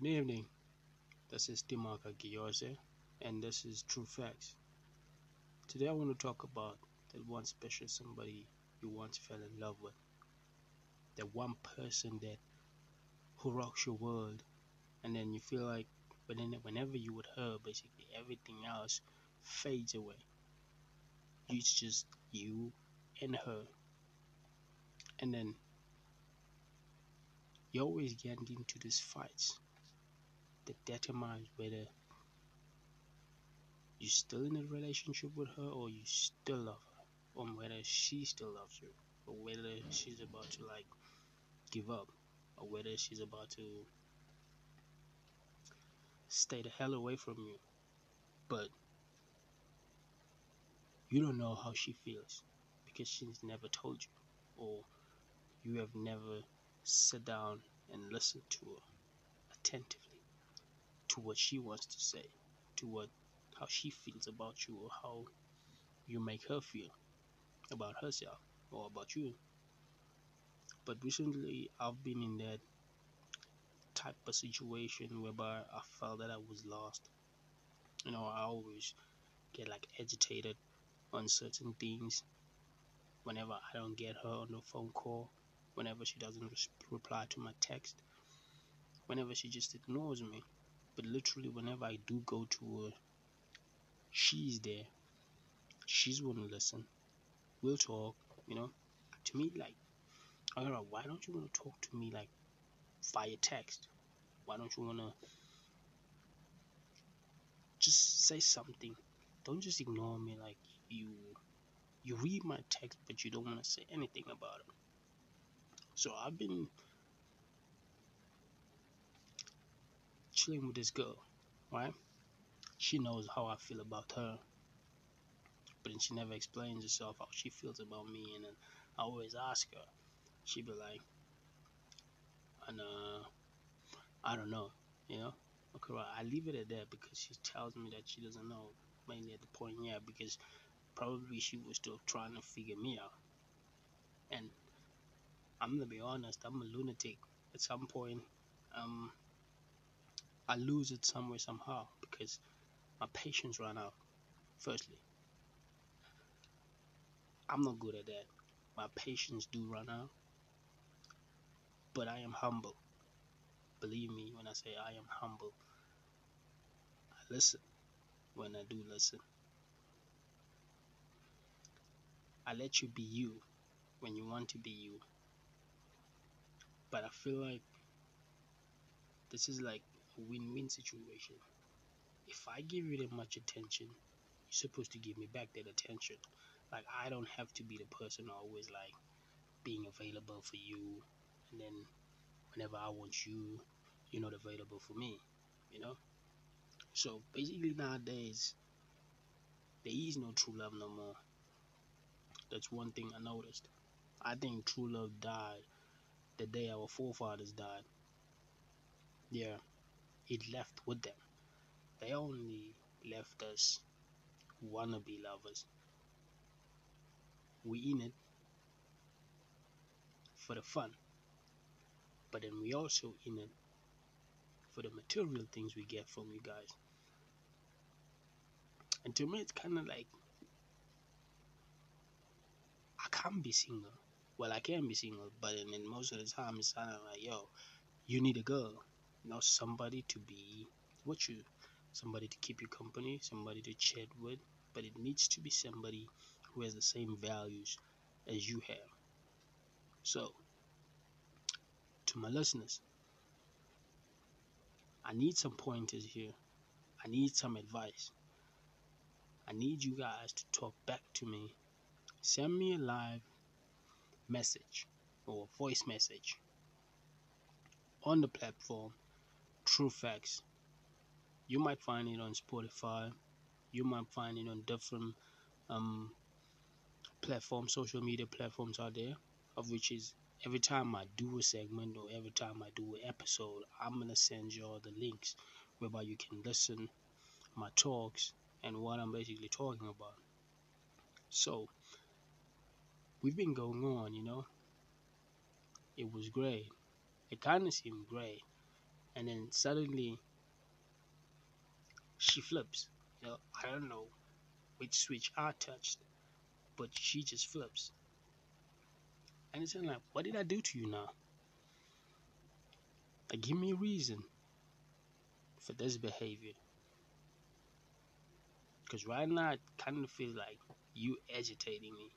Good evening, this is Dimarka Gioese and this is True Facts. Today I want to talk about that one special somebody you once fell in love with. That one person who rocks your world, and then you feel like whenever you with her, basically everything else fades away. It's just you and her. And then you always get into these fights that determines whether you're still in a relationship with her or you still love her, or whether she still loves you, or whether she's about to give up, or whether she's about to stay the hell away from you. But you don't know how she feels because she's never told you, or you have never sit down and listen to her attentively, to what she wants to say, to how she feels about you, or how you make her feel about herself or about you. But recently I've been in that type of situation whereby I felt that I was lost. I always get agitated on certain things whenever I don't get her on the phone call, whenever she doesn't reply to my text, whenever she just ignores me. But literally whenever I do go to her, she's there, she's gonna listen, we'll talk. To me, why don't you want to talk to me via text? Why don't you want to just say something? Don't just ignore me you read my text but you don't want to say anything about it. So I've been chilling with this girl, right? She knows how I feel about her, but then she never explains herself how she feels about me. And then I always ask her, she'd be like, I don't know, Okay, right, I leave it at that because she tells me that she doesn't know, mainly at the point, because probably she was still trying to figure me out. And I'm gonna be honest, I'm a lunatic. At some point, I lose it somehow because my patience ran out. Firstly, I'm not good at that. My patience do run out, but I am humble. Believe me when I say I am humble. I listen when I do listen. I let you be you when you want to be you. But I feel like this is a win-win situation. If I give you that much attention, you're supposed to give me back that attention. I don't have to be the person always being available for you, and then whenever I want you, you're not available for me, So basically nowadays, there is no true love no more. That's one thing I noticed. I think true love died the day our forefathers died. It left with them. They only left us wannabe lovers. We in it for the fun, but then we also in it for the material things we get from you guys. And to me, it's I can't be single. Well, I can be single, but then most of the time it's kind of you need a girl, somebody to be with you, somebody to keep you company, somebody to chat with, but it needs to be somebody who has the same values as you have. So, to my listeners, I need some pointers here. I need some advice. I need you guys to talk back to me. Send me a live message or voice message on the platform True Facts. You might find it on Spotify, you might find it on different platforms, social media platforms out there, of which is every time I do a segment or every time I do an episode, I'm gonna send you all the links whereby you can listen my talks and what I'm basically talking about. So we've been going on, it was great. It kind of seemed great and then suddenly she flips. You know, I don't know which switch I touched, but she just flips. And it's like, what did I do to you now? Like, give me a reason for this behavior. Because right now, it kind of feels like you agitating me.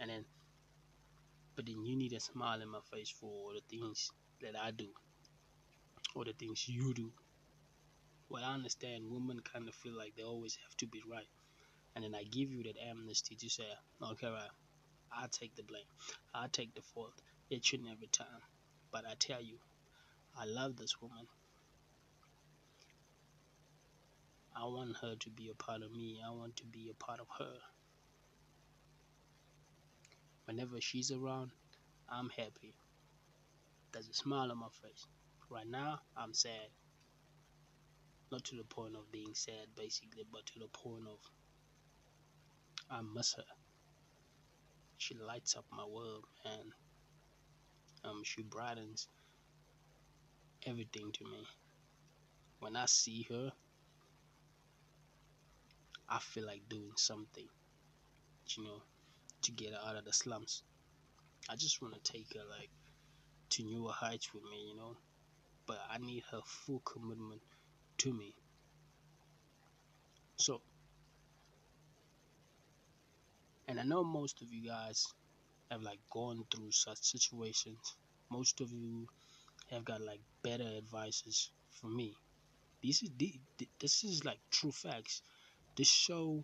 And then, but then you need a smile in my face for all the things that I do, or the things you do. Well, I understand women kind of feel like they always have to be right. And then I give you that amnesty to say, okay, right, I take the blame. I take the fault each and every time. But I tell you, I love this woman. I want her to be a part of me. I want to be a part of her. Whenever she's around, I'm happy. There's a smile on my face. Right now, I'm sad. Not to the point of being sad, basically, but to the point of I miss her. She lights up my world, and she brightens everything to me. When I see her, I feel like doing something, you know, to get her out of the slums. I just want to take her, like, to newer heights with me, you know. But I need her full commitment to me. So, and I know most of you guys have, like, gone through such situations. Most of you have got, like, better advices for me. This is like true facts. This show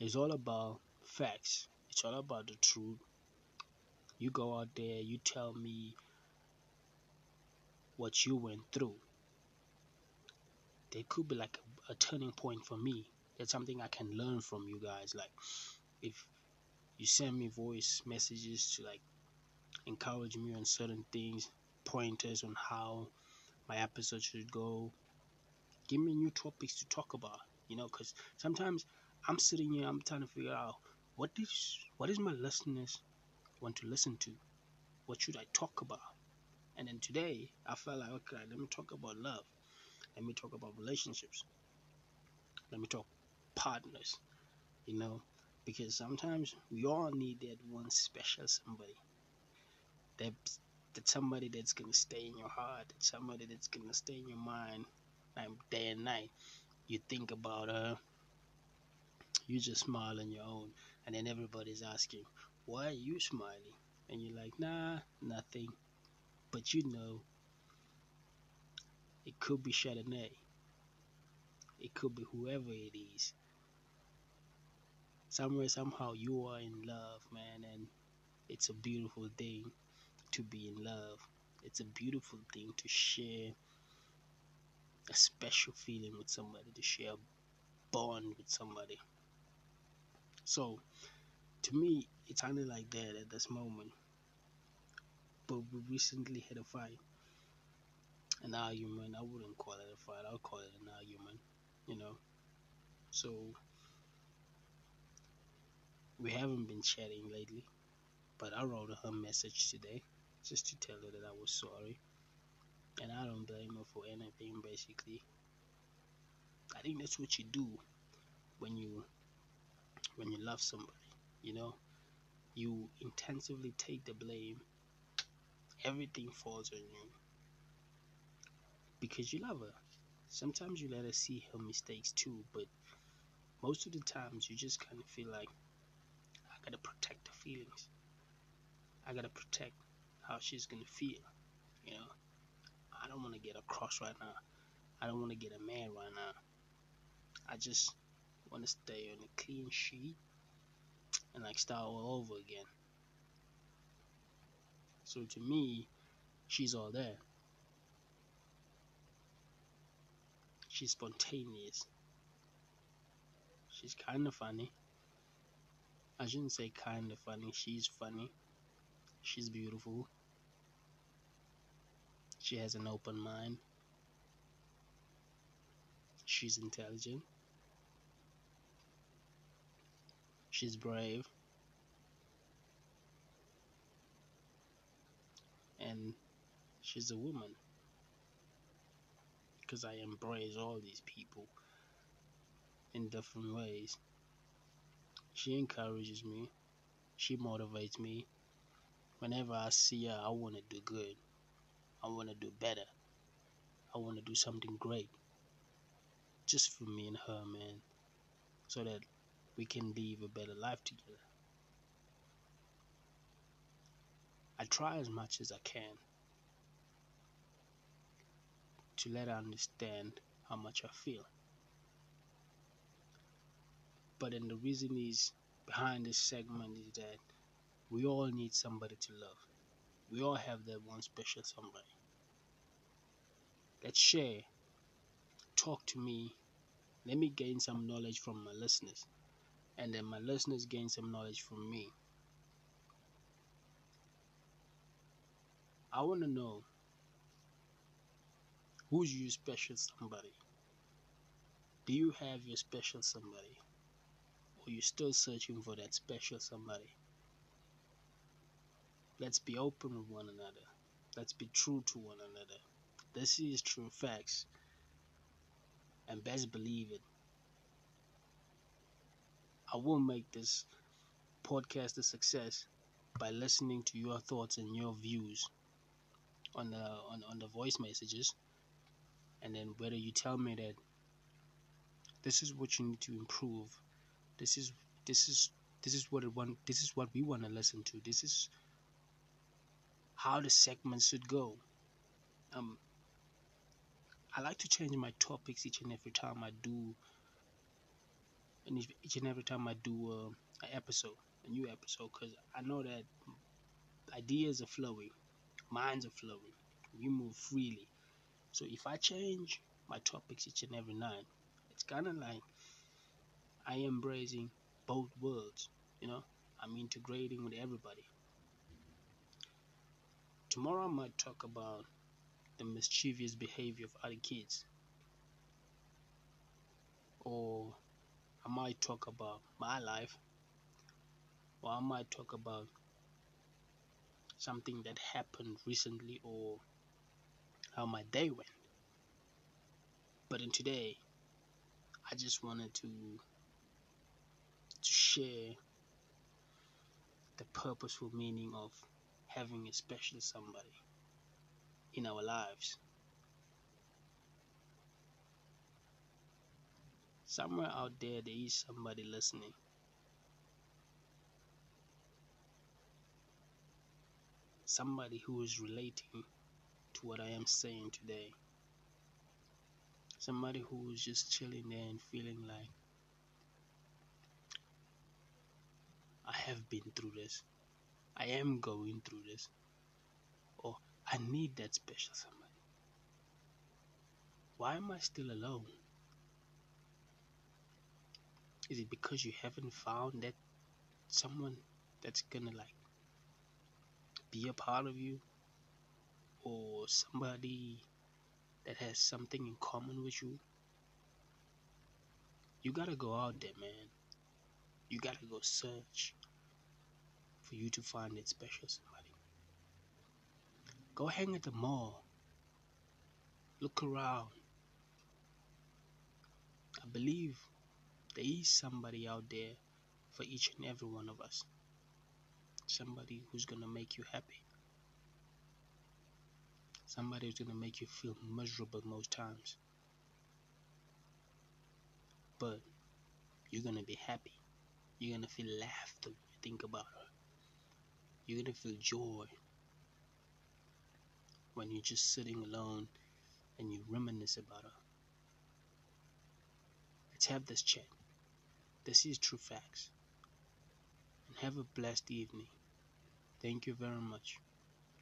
is all about facts. It's all about the truth. You go out there, you tell me what you went through. There could be like a turning point for me. That's something I can learn from you guys. Like, if you send me voice messages to like encourage me on certain things, pointers on how my episode should go, give me new topics to talk about, you know, because sometimes I'm sitting here, I'm trying to figure out what is my listeners want to listen to, what should I talk about. And then today I felt like, okay, let me talk about love, let me talk about relationships, let me talk partners, you know, because sometimes we all need that one special somebody, that somebody that's going to stay in your heart, that somebody that's going to stay in your mind, like day and night. You think about her, you just smile on your own, and then everybody's asking, why are you smiling? And you're like, nah, nothing. But you know, it could be Chardonnay. It could be whoever it is. Somewhere, somehow, you are in love, man, and it's a beautiful thing to be in love. It's a beautiful thing to share a special feeling with somebody, to share a bond with somebody. So, to me, it's only like that at this moment. But we recently had a fight, an argument. I wouldn't call it a fight, I'll call it an argument, you know. So, we haven't been chatting lately, but I wrote her a message today just to tell her that I was sorry. And I don't blame her for anything, basically. I think that's what you do when you love somebody, you know. You intensively take the blame. Everything falls on you. Because you love her. Sometimes you let her see her mistakes too, but most of the times you just kind of feel like, I gotta protect her feelings. I gotta protect how she's gonna feel, you know. I don't want to get her cross right now. I don't want to get her mad right now. I just want to stay on a clean sheet and like start all over again. So to me, she's all there. She's spontaneous. She's kind of funny. I shouldn't say kind of funny. She's funny. She's beautiful. She has an open mind. She's intelligent. She's brave. And she's a woman. because I embrace all these people in different ways. She encourages me, she motivates me. Whenever I see her, I want to do good, I want to do better, I want to do something great, just for me and her, man, so that we can live a better life together. I try as much as I can to let her understand how much I feel. But then the reason is behind this segment is that we all need somebody to love. We all have that one special somebody. Let's share. Talk to me. Let me gain some knowledge from my listeners. And then my listeners gain some knowledge from me. I want to know, who's your special somebody? Do you have your special somebody? Or you're still searching for that special somebody? Let's be open with one another. Let's be true to one another. This is True Facts. And best believe it, I will make this podcast a success by listening to your thoughts and your views on the voice messages. And then whether you tell me that this is what you need to improve, this is what we want to listen to, this is how the segment should go. I like to change my topics each and every time I do an episode, a new episode, because I know that ideas are flowing, minds are flowing, we move freely. So if I change my topics each and every night, it's kind of like I am embracing both worlds, you know, I'm integrating with everybody. Tomorrow I might talk about the mischievous behavior of other kids, or I might talk about my life, or I might talk about something that happened recently, or how my day went. But in today, I just wanted to share the purposeful meaning of having a special somebody in our lives. Somewhere out there, there is somebody listening. Somebody who is relating to what I am saying today. Somebody who is just chilling there and feeling like, I have been through this, I am going through this, or I need that special somebody. Why am I still alone? Is it because you haven't found that someone that's gonna like be a part of you, or somebody that has something in common with you? You gotta go out there, man. You gotta go search for you to find that special somebody. Go hang at the mall. Look around. I believe there is somebody out there for each and every one of us. Somebody who's gonna make you happy. Somebody who's gonna make you feel miserable most times. But you're gonna be happy. You're gonna feel laughter when you think about her. You're gonna feel joy when you're just sitting alone and you reminisce about her. Let's have this chat. This is True Facts. And have a blessed evening. Thank you very much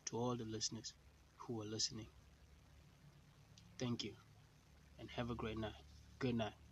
to all the listeners who are listening. Thank you, and have a great night. Good night.